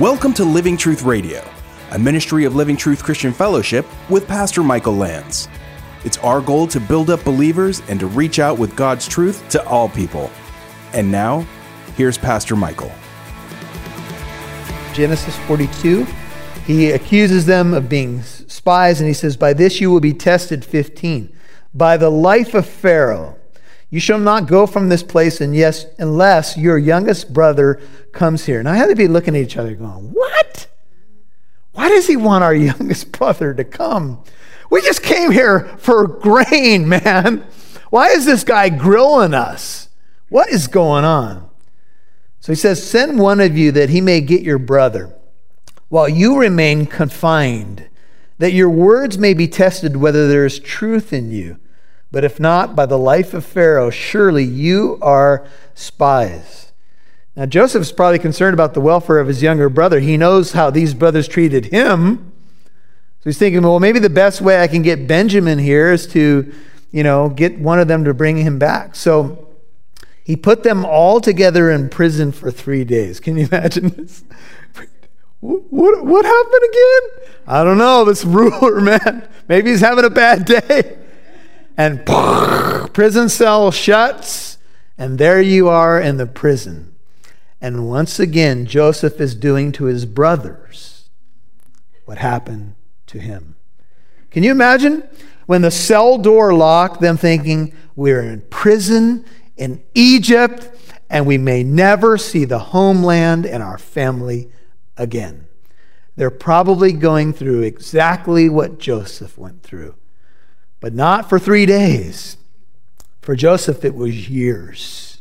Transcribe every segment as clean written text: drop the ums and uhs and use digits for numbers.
Welcome to Living Truth Radio, a ministry of Living Truth Christian Fellowship with Pastor Michael Lands. It's our goal to build up believers and to reach out with God's truth to all people. And now, here's Pastor Michael. Genesis 42, he accuses them of being spies, and he says, by this you will be tested, 15. By the life of Pharaoh, you shall not go from this place, and yes, unless your youngest brother comes here. Now, I had to be looking at each other going, what? Why does he want our youngest brother to come? We just came here for grain, man. Why is this guy grilling us? What is going on? So he says, send one of you that he may get your brother, while you remain confined, that your words may be tested whether there is truth in you. But if not, by the life of Pharaoh, surely you are spies. Now, Joseph's probably concerned about the welfare of his younger brother. He knows how these brothers treated him. So he's thinking, well, maybe the best way I can get Benjamin here is to, get one of them to bring him back. So he put them all together in prison for 3 days. Can you imagine this? What happened again? I don't know. This ruler, man. Maybe he's having a bad day. And prison cell shuts, and there you are in the prison. And once again, Joseph is doing to his brothers what happened to him. Can you imagine when the cell door locked, them thinking, we're in prison in Egypt, and we may never see the homeland and our family again. They're probably going through exactly what Joseph went through. But not for 3 days. For Joseph, it was years.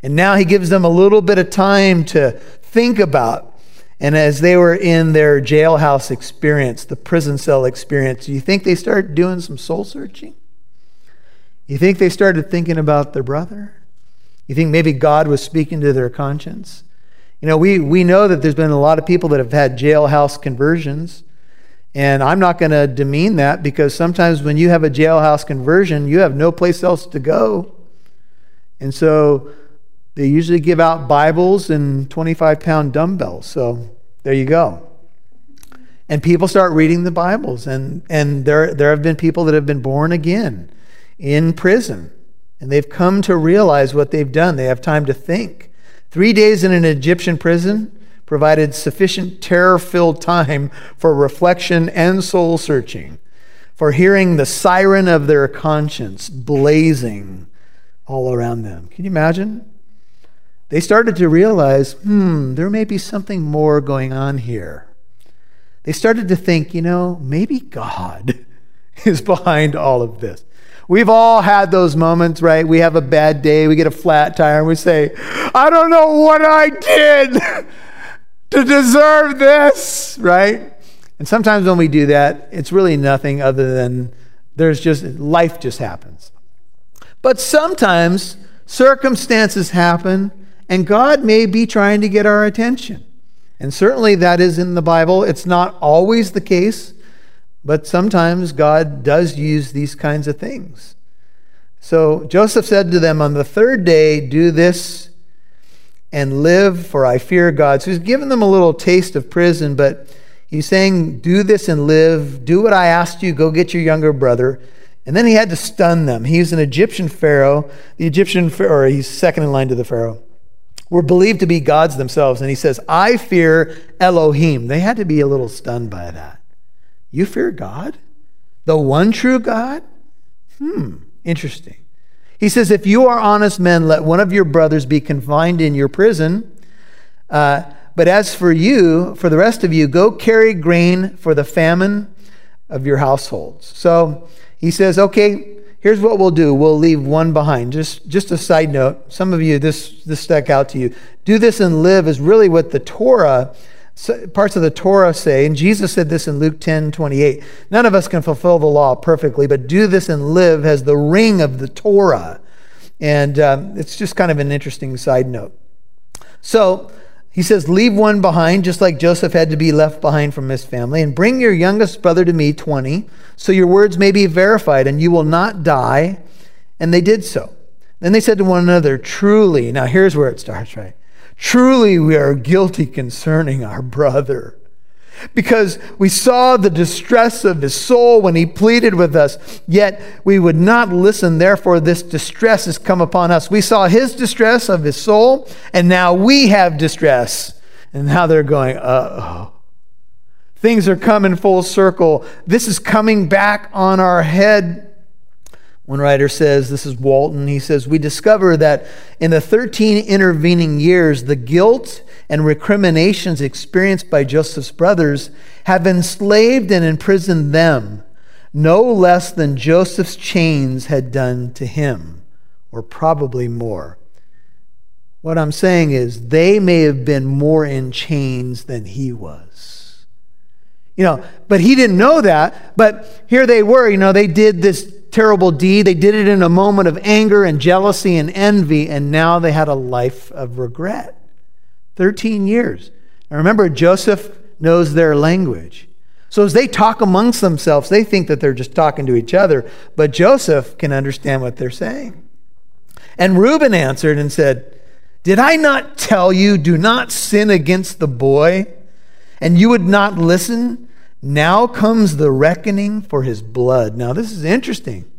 And now he gives them a little bit of time to think about. And as they were in their jailhouse experience, the prison cell experience, do you think they started doing some soul searching? You think they started thinking about their brother? You think maybe God was speaking to their conscience? We know that there's been a lot of people that have had jailhouse conversions. And I'm not going to demean that, because sometimes when you have a jailhouse conversion, you have no place else to go. And so they usually give out Bibles and 25-pound dumbbells. So there you go. And people start reading the Bibles. And there have been people that have been born again in prison. And they've come to realize what they've done. They have time to think. 3 days in an Egyptian prison provided sufficient terror-filled time for reflection and soul-searching, for hearing the siren of their conscience blazing all around them. Can you imagine? They started to realize, there may be something more going on here. They started to think, maybe God is behind all of this. We've all had those moments, right? We have a bad day, we get a flat tire, and we say, I don't know what I did to deserve this, right? And sometimes when we do that, it's really nothing other than life just happens. But sometimes circumstances happen, and God may be trying to get our attention. And certainly that is in the Bible. It's not always the case, but sometimes God does use these kinds of things. So Joseph said to them, on the third day, do this and live, for I fear God. So he's giving them a little taste of prison, but he's saying, do this and live. Do what I asked you. Go get your younger brother. And then he had to stun them. He's an Egyptian pharaoh. The Egyptian pharaoh, or he's second in line to the pharaoh, were believed to be gods themselves. And he says, I fear Elohim. They had to be a little stunned by that. You fear God? The one true God? Interesting. He says, if you are honest men, let one of your brothers be confined in your prison. But as for you, for the rest of you, go carry grain for the famine of your households. So he says, okay, here's what we'll do. We'll leave one behind. Just a side note. Some of you, this stuck out to you. Do this and live is really what the Torah, parts of the Torah say. And Jesus said this in Luke 10:28. None of us can fulfill the law perfectly, but do this and live has the ring of the Torah. And it's just kind of an interesting side note. So he says, leave one behind, just like Joseph had to be left behind from his family, and bring your youngest brother to me, 20, so your words may be verified and you will not die. And they did so. Then they said to one another, truly. Now here's where it starts, right? Truly we are guilty concerning our brother, because we saw the distress of his soul when he pleaded with us, yet we would not listen. Therefore this distress has come upon us. We saw his distress of his soul, and now we have distress. And now they're going, uh-oh. Things are coming full circle. This is coming back on our head. One writer says, this is Walton, he says, we discover that in the 13 intervening years, the guilt and recriminations experienced by Joseph's brothers have enslaved and imprisoned them, no less than Joseph's chains had done to him, or probably more. What I'm saying is, they may have been more in chains than he was. You know, but he didn't know that. But here they were, you know, they did this terrible deed. They did it in a moment of anger and jealousy and envy, and now they had a life of regret. 13 years. And remember, Joseph knows their language. So as they talk amongst themselves, they think that they're just talking to each other, but Joseph can understand what they're saying. And Reuben answered and said, "Did I not tell you, do not sin against the boy? And you would not listen? Now comes the reckoning for his blood." Now this is interesting,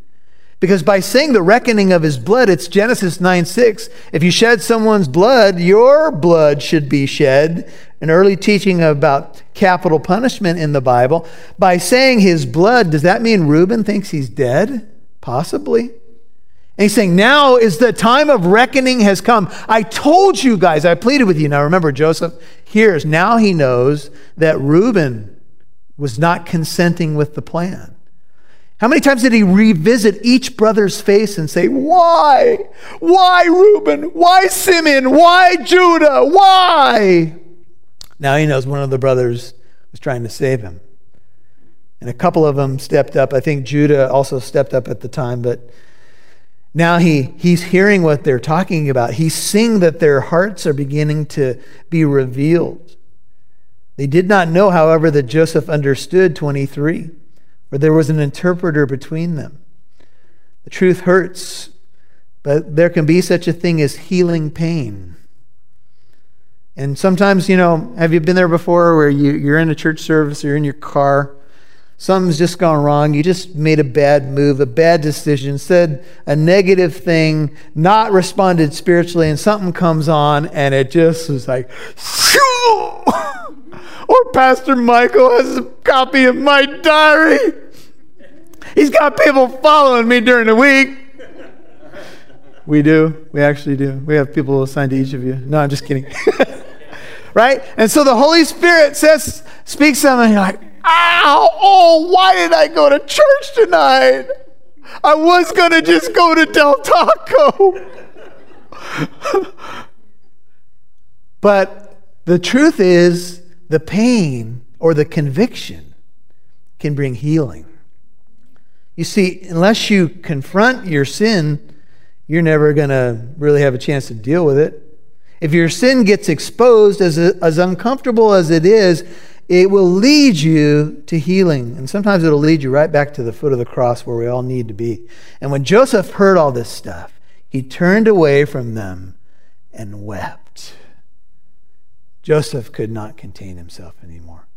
because by saying the reckoning of his blood, it's Genesis 9:6. If you shed someone's blood, your blood should be shed. An early teaching about capital punishment in the Bible. By saying his blood, does that mean Reuben thinks he's dead? Possibly. And he's saying, now is the time of reckoning has come. I told you guys, I pleaded with you. Now remember, Joseph hears. Now he knows that Reuben was not consenting with the plan. How many times did he revisit each brother's face and say, why? Why Reuben? Why Simeon? Why Judah? Why? Now he knows one of the brothers was trying to save him. And a couple of them stepped up. I think Judah also stepped up at the time, but now he's hearing what they're talking about. He's seeing that their hearts are beginning to be revealed. They did not know, however, that Joseph understood 23, or there was an interpreter between them. The truth hurts, but there can be such a thing as healing pain. And sometimes, you know, have you been there before where you're in a church service, or you're in your car, something's just gone wrong. You just made a bad move, a bad decision, said a negative thing, not responded spiritually, and something comes on, and it just is like, shoo! Or Pastor Michael has a copy of my diary. He's got people following me during the week. We do. We actually do. We have people assigned to each of you. No, I'm just kidding. Right? And so the Holy Spirit speaks something, and you're like, ow, oh, why did I go to church tonight? I was going to just go to Del Taco. But the truth is, the pain or the conviction can bring healing. You see, unless you confront your sin, you're never going to really have a chance to deal with it. If your sin gets exposed, as uncomfortable as it is, it will lead you to healing. And sometimes it'll lead you right back to the foot of the cross where we all need to be. And when Joseph heard all this stuff, he turned away from them and wept. Joseph could not contain himself anymore.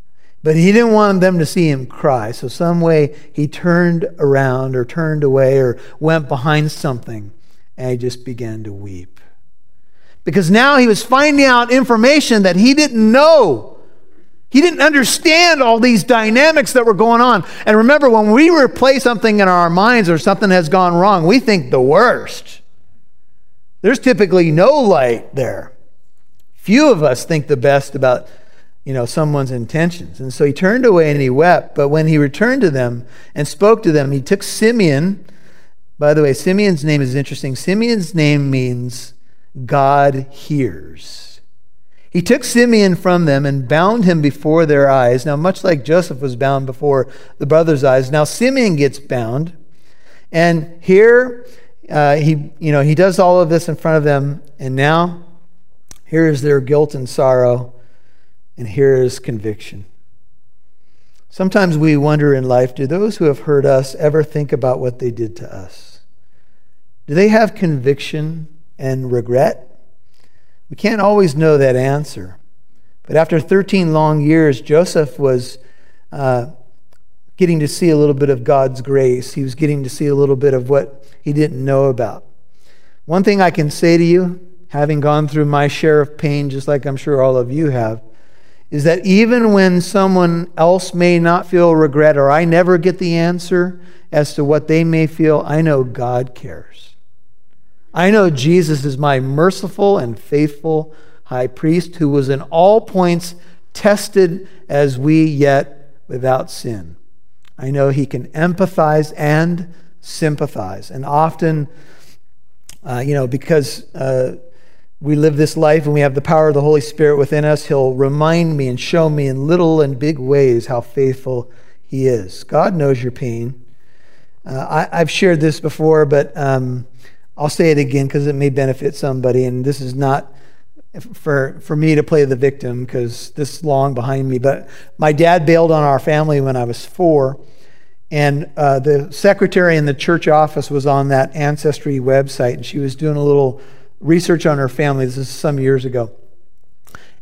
But he didn't want them to see him cry. So some way he turned around or turned away or went behind something, and he just began to weep. Because now he was finding out information that he didn't know. He didn't understand all these dynamics that were going on. And remember, when we replay something in our minds or something has gone wrong, we think the worst. There's typically no light there. Few of us think the best about, you know, someone's intentions. And so he turned away and he wept. But when he returned to them and spoke to them, he took Simeon. By the way, Simeon's name is interesting. Simeon's name means God hears. He took Simeon from them and bound him before their eyes. Now, much like Joseph was bound before the brothers' eyes, now Simeon gets bound. And here, he does all of this in front of them. And now, here is their guilt and sorrow. And here is conviction. Sometimes we wonder in life, do those who have hurt us ever think about what they did to us? Do they have conviction and regret? We can't always know that answer. But after 13 long years, Joseph was getting to see a little bit of God's grace. He was getting to see a little bit of what he didn't know about. One thing I can say to you, having gone through my share of pain, just like I'm sure all of you have, is that even when someone else may not feel regret, or I never get the answer as to what they may feel, I know God cares. I know Jesus is my merciful and faithful high priest, who was in all points tested as we, yet without sin. I know he can empathize and sympathize. And often, because we live this life and we have the power of the Holy Spirit within us, he'll remind me and show me in little and big ways how faithful he is. God knows your pain. I've shared this before, but I'll say it again because it may benefit somebody. And this is not for me to play the victim, because this is long behind me. But my dad bailed on our family when I was 4. And the secretary in the church office was on that Ancestry website, and she was doing a little research on her family. This is some years ago.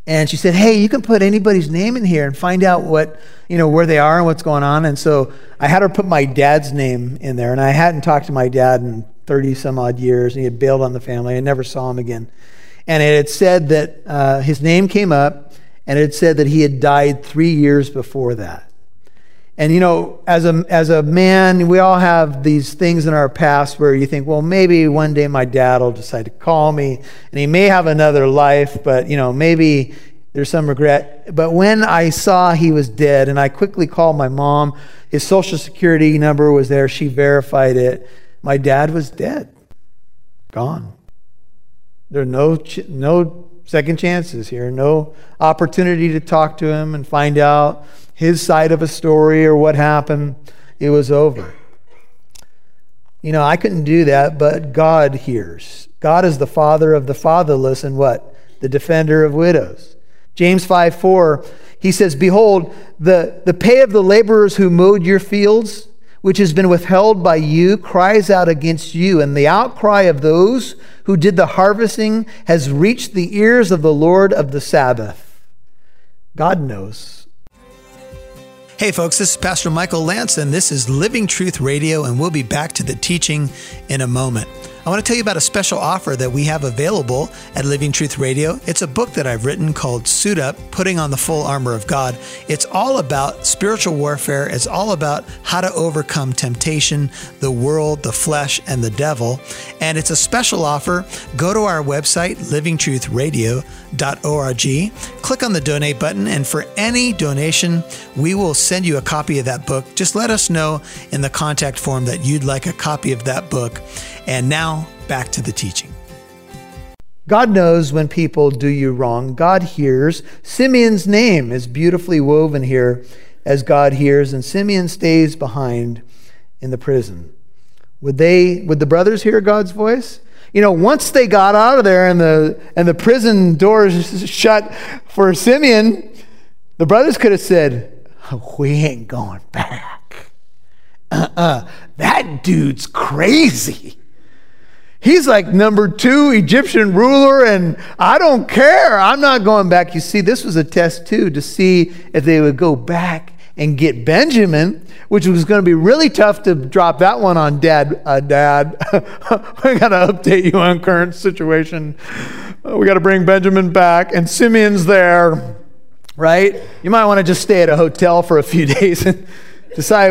And she said, hey, you can put anybody's name in here and find out what, where they are and what's going on. And so I had her put my dad's name in there. And I hadn't talked to my dad in 30 some odd years. And he had bailed on the family. I never saw him again. And it had said that his name came up, and it had said that he had died 3 years before that. And as a man, we all have these things in our past where you think, well, maybe one day my dad will decide to call me, and he may have another life, but maybe there's some regret. But when I saw he was dead, and I quickly called my mom, his social security number was there, she verified it, my dad was dead, gone. There are no second chances here, no opportunity to talk to him and find out his side of a story or what happened. It was over. I couldn't do that, but God hears. God is the father of the fatherless and what? The defender of widows. James 5:4, he says, behold, the pay of the laborers who mowed your fields, which has been withheld by you, cries out against you, and the outcry of those who did the harvesting has reached the ears of the Lord of the Sabbath. God knows. Hey folks, this is Pastor Michael Lands, and this is Living Truth Radio, and we'll be back to the teaching in a moment. I want to tell you about a special offer that we have available at Living Truth Radio. It's a book that I've written called Suit Up, Putting on the Full Armor of God. It's all about spiritual warfare. It's all about how to overcome temptation, the world, the flesh, and the devil. And it's a special offer. Go to our website, livingtruthradio.org. Click on the donate button, and for any donation, we will send you a copy of that book. Just let us know in the contact form that you'd like a copy of that book. And now, back to the teaching. God knows when people do you wrong. God hears. Simeon's name is beautifully woven here as God hears, and Simeon stays behind in the prison. Would the brothers hear God's voice? Once they got out of there and the prison doors shut for Simeon, the brothers could have said, oh, we ain't going back. That dude's crazy. He's like number 2 Egyptian ruler, and I don't care. I'm not going back. You see, this was a test too, to see if they would go back and get Benjamin, which was going to be really tough to drop that one on Dad. Dad, I got to update you on current situation. We got to bring Benjamin back, and Simeon's there, right? You might want to just stay at a hotel for a few days and decide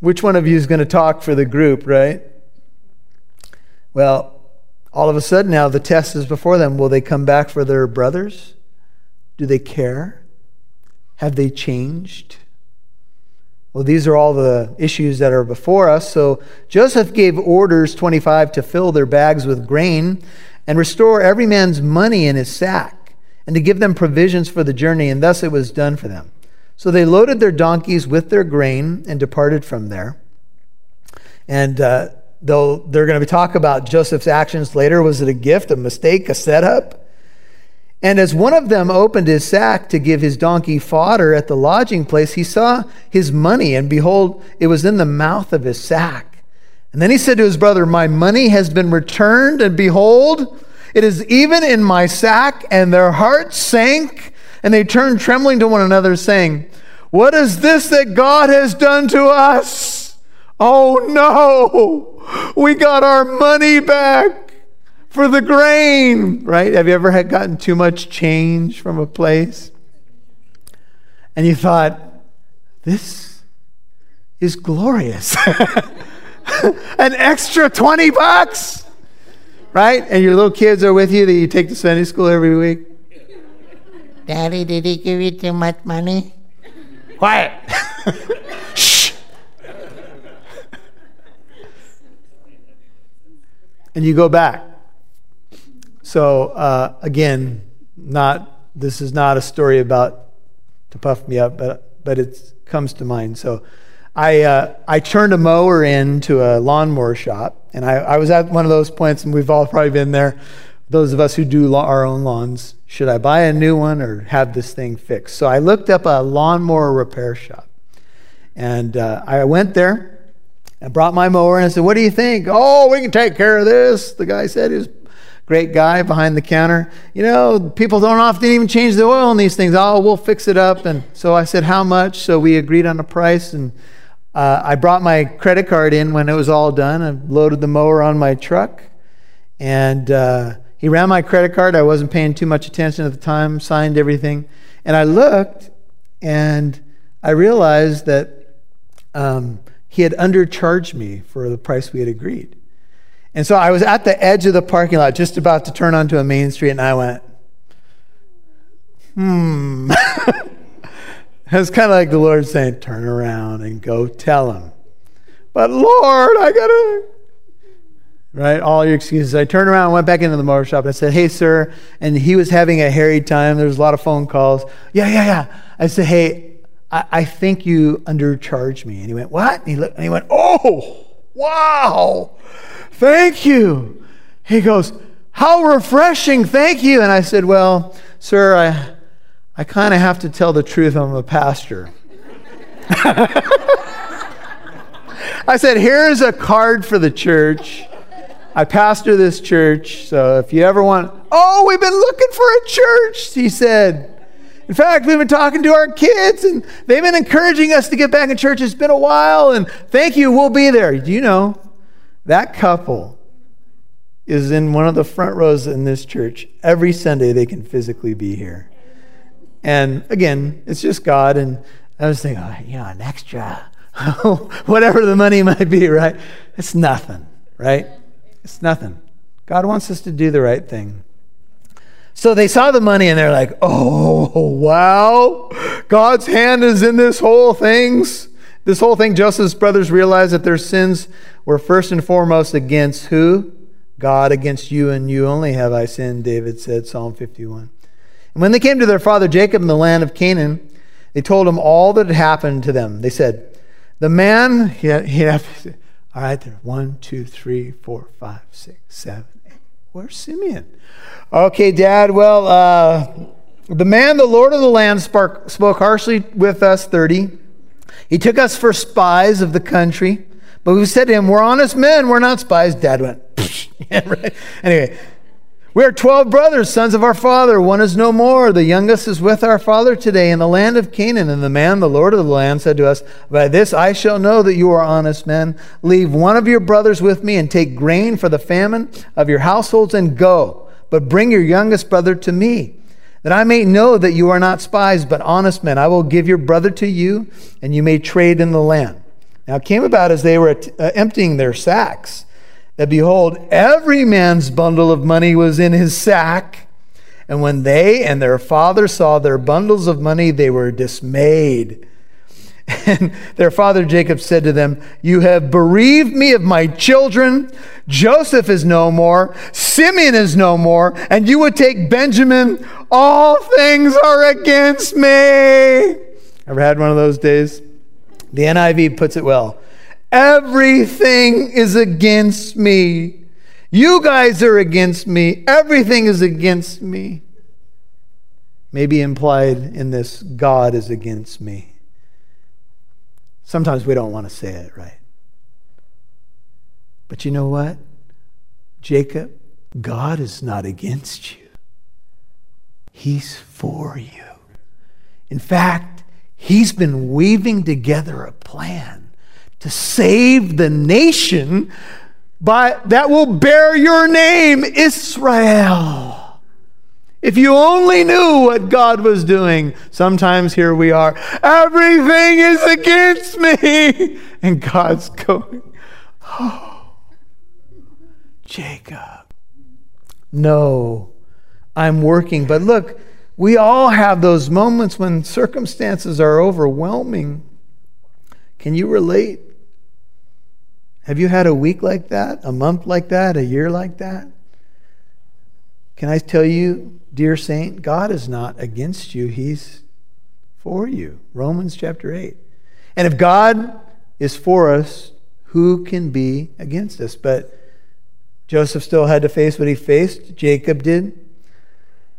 which one of you is going to talk for the group, right? Well, all of a sudden now the test is before them. Will they come back for their brothers? Do they care? Have they changed? Well, these are all the issues that are before us. So Joseph gave orders, 25, to fill their bags with grain and restore every man's money in his sack, and to give them provisions for the journey, and thus it was done for them. So they loaded their donkeys with their grain and departed from there. And though they're going to talk about Joseph's actions later. Was it a gift, a mistake, a setup? And as one of them opened his sack to give his donkey fodder at the lodging place, he saw his money, and behold, it was in the mouth of his sack. And then he said to his brother, my money has been returned, and behold, It is even in my sack, and their hearts sank, and they turned trembling to one another, saying, what is this that God has done to us? Oh no, we got our money back for the grain, right? Have you ever had gotten too much change from a place? And you thought, this is glorious. An extra 20 bucks, right? And your little kids are with you that you take to Sunday school every week. Daddy, did he give you too much money? Quiet. Shh. And you go back. So again, this is not a story about to puff me up, but it comes to mind. So I turned a mower into a lawnmower shop, and I was at one of those points, and we've all probably been there. Those of us who do our own lawns, should I buy a new one or have this thing fixed? So I looked up a lawnmower repair shop, and I went there and brought my mower, and I said, what do you think? Oh, we can take care of this. The guy said, he was a great guy behind the counter. You know, people don't often even change the oil in these things. Oh, we'll fix it up. And so I said, how much? So we agreed on a price, and I brought my credit card in when it was all done. I loaded the mower on my truck, and he ran my credit card. I wasn't paying too much attention at the time, signed everything. And I looked, and I realized that he had undercharged me for the price we had agreed. And so I was at the edge of the parking lot, just about to turn onto a main street, and I went, It's kind of like the Lord saying, turn around and go tell him. But Lord, I got to... Right? All your excuses. I turned around and went back into the motor shop. I said, hey, sir. And he was having a hairy time. There was a lot of phone calls. Yeah. I said, hey, I think you undercharged me. And he went, what? And he looked, and he went, oh, wow. Thank you. He goes, how refreshing. Thank you. And I said, well, sir, I kind of have to tell the truth. I'm a pastor. I said, here's a card for the church. I pastor this church, so if you ever want... Oh, we've been looking for a church, he said. In fact, we've been talking to our kids, and they've been encouraging us to get back in church. It's been a while, and thank you, we'll be there. Do you know, that couple is in one of the front rows in this church. Every Sunday, they can physically be here. And again, it's just God, and I was thinking, oh, you know, an extra... whatever the money might be, right? It's nothing, right? It's nothing. God wants us to do the right thing. So they saw the money, and they're like, oh, wow. God's hand is in this whole thing. This whole thing, Joseph's brothers realized that their sins were first and foremost against who? God. Against you and you only have I sinned, David said, Psalm 51. And when they came to their father Jacob in the land of Canaan, they told him all that had happened to them. They said, the man, all right, there. 1, 2, 3, 4, 5, 6, 7, 8. Where's Simeon? Okay, Dad, well, the man, the Lord of the land, spoke harshly with us, 30. He took us for spies of the country. But we said to him, we're honest men, we're not spies. Dad went, psh. Yeah, right? Anyway, we are 12 brothers, sons of our father. One is no more. The youngest is with our father today in the land of Canaan. And the man, the Lord of the land, said to us, by this I shall know that you are honest men. Leave one of your brothers with me and take grain for the famine of your households and go. But bring your youngest brother to me, that I may know that you are not spies, but honest men. I will give your brother to you, and you may trade in the land. Now it came about as they were emptying their sacks, that behold, every man's bundle of money was in his sack. And when they and their father saw their bundles of money, they were dismayed. And their father Jacob said to them, you have bereaved me of my children. Joseph is no more. Simeon is no more. And you would take Benjamin. All things are against me. Ever had one of those days? The NIV puts it well. Everything is against me. You guys are against me. Everything is against me. Maybe implied in this, God is against me. Sometimes we don't want to say it, right? But you know what? Jacob, God is not against you. He's for you. In fact, he's been weaving together a plan to save the nation that will bear your name, Israel. If you only knew what God was doing. Sometimes here we are, everything is against me. And God's going, oh, Jacob, no, I'm working. But look, we all have those moments when circumstances are overwhelming. Can you relate? Have you had a week like that, a month like that, a year like that? Can I tell you, dear saint, God is not against you. He's for you. Romans chapter 8. And if God is for us, who can be against us? But Joseph still had to face what he faced. Jacob did.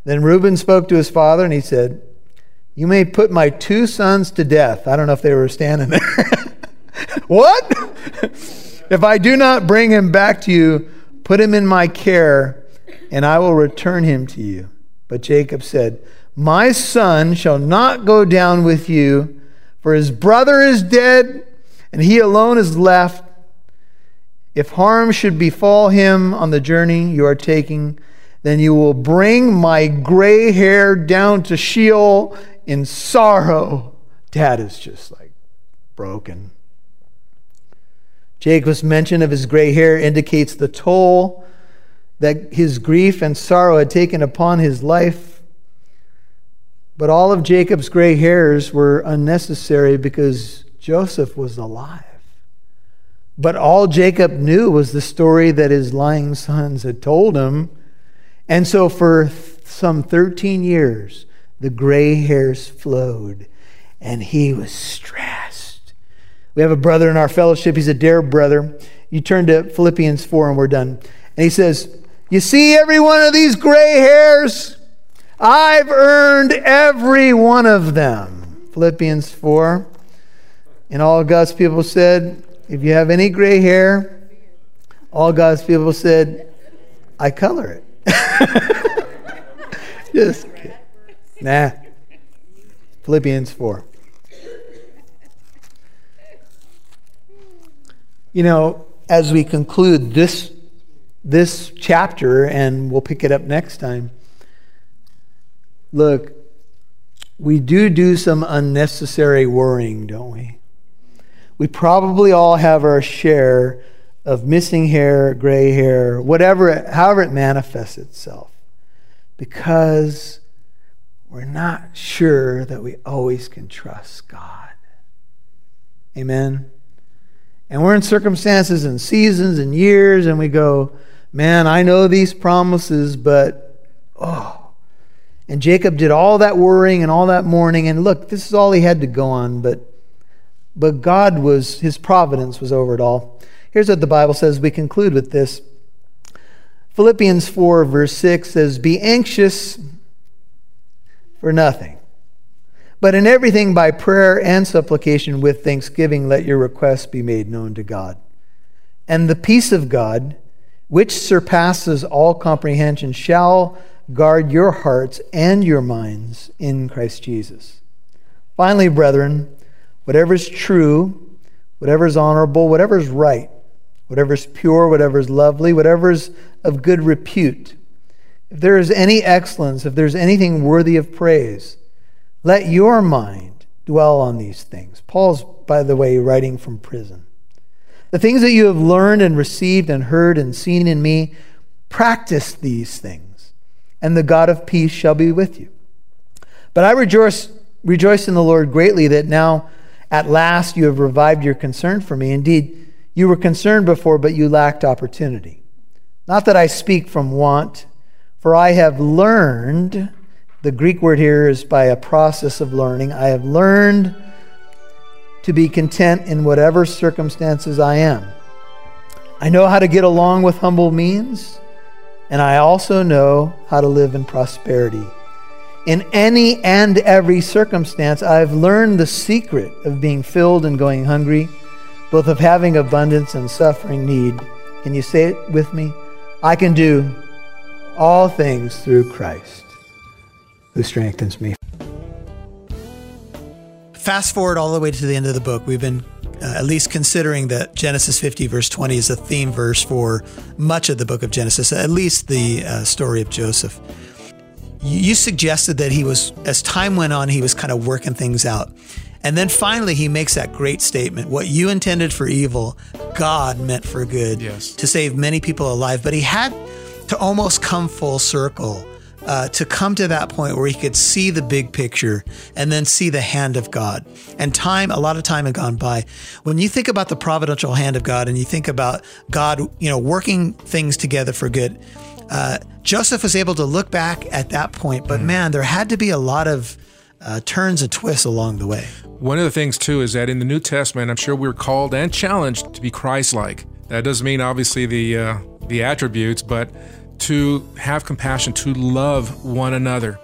Then Reuben spoke to his father and he said, you may put my two sons to death. I don't know if they were standing there. What? If I do not bring him back to you, put him in my care, and I will return him to you. But Jacob said, my son shall not go down with you, for his brother is dead, and he alone is left. If harm should befall him on the journey you are taking, then you will bring my gray hair down to Sheol in sorrow. Dad is just like broken. Jacob's mention of his gray hair indicates the toll that his grief and sorrow had taken upon his life. But all of Jacob's gray hairs were unnecessary because Joseph was alive. But all Jacob knew was the story that his lying sons had told him. And so for some 13 years, the gray hairs flowed, and he was stressed. We have a brother in our fellowship. He's a dare brother. You turn to Philippians 4, and we're done. And he says, you see every one of these gray hairs? I've earned every one of them. Philippians 4. And all God's people said, if you have any gray hair, all God's people said, I color it. Just kidding. Nah. Philippians 4. You know, as we conclude this chapter, and we'll pick it up next time, look, we do some unnecessary worrying, don't we? We probably all have our share of missing hair, gray hair, however it manifests itself, because we're not sure that we always can trust God. Amen? And we're in circumstances and seasons and years, and we go, man, I know these promises, but oh. And Jacob did all that worrying and all that mourning, and look, this is all he had to go on, but God was, his providence was over it all. Here's what the Bible says. We conclude with this. Philippians 4, verse 6 says, be anxious for nothing, but in everything by prayer and supplication with thanksgiving let your requests be made known to God. And the peace of God, which surpasses all comprehension, shall guard your hearts and your minds in Christ Jesus. Finally, brethren, whatever is true, whatever is honorable, whatever is right, whatever is pure, whatever is lovely, whatever is of good repute, if there is any excellence, if there's anything worthy of praise, let your mind dwell on these things. Paul's, by the way, writing from prison. The things that you have learned and received and heard and seen in me, practice these things, and the God of peace shall be with you. But I rejoice in the Lord greatly that now at last you have revived your concern for me. Indeed, you were concerned before, but you lacked opportunity. Not that I speak from want, for I have learned, the Greek word here is by a process of learning, I have learned to be content in whatever circumstances I am. I know how to get along with humble means, and I also know how to live in prosperity. In any and every circumstance, I've learned the secret of being filled and going hungry, both of having abundance and suffering need. Can you say it with me? I can do all things through Christ, who strengthens me. Fast forward all the way to the end of the book. We've been at least considering that Genesis 50 verse 20 is a theme verse for much of the book of Genesis, at least the story of Joseph. You suggested that he was, as time went on, he was kind of working things out. And then finally, he makes that great statement, what you intended for evil, God meant for good, yes, to save many people alive. But he had to almost come full circle, to come to that point where he could see the big picture and then see the hand of God. And a lot of time had gone by. When you think about the providential hand of God and you think about God, working things together for good, Joseph was able to look back at that point, but man, there had to be a lot of turns and twists along the way. One of the things too is that in the New Testament, I'm sure we're called and challenged to be Christ-like. That doesn't mean obviously the attributes, but to have compassion, to love one another.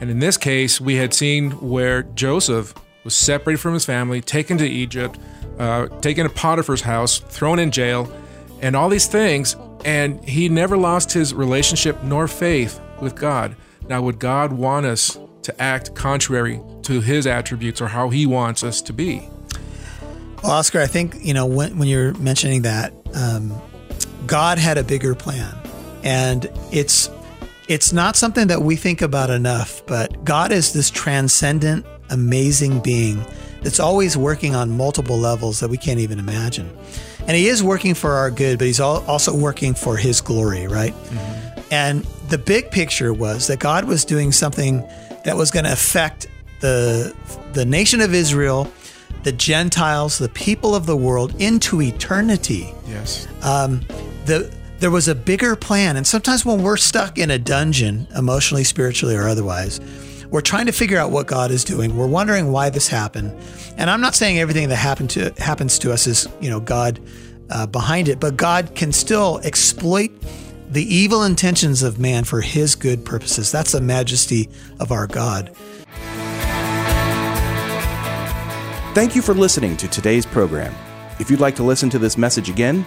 And in this case, we had seen where Joseph was separated from his family, taken to Egypt, taken to Potiphar's house, thrown in jail, and all these things. And he never lost his relationship nor faith with God. Now, would God want us to act contrary to his attributes or how he wants us to be? Well, Oscar, I think, when you're mentioning that, God had a bigger plan. And it's not something that we think about enough, but God is this transcendent, amazing being that's always working on multiple levels that we can't even imagine. And he is working for our good, but he's also working for his glory, right? Mm-hmm. And the big picture was that God was doing something that was going to affect the nation of Israel, the Gentiles, the people of the world into eternity. Yes. There was a bigger plan. And sometimes when we're stuck in a dungeon, emotionally, spiritually, or otherwise, we're trying to figure out what God is doing. We're wondering why this happened. And I'm not saying everything that happens to us is, God behind it, but God can still exploit the evil intentions of man for his good purposes. That's the majesty of our God. Thank you for listening to today's program. If you'd like to listen to this message again,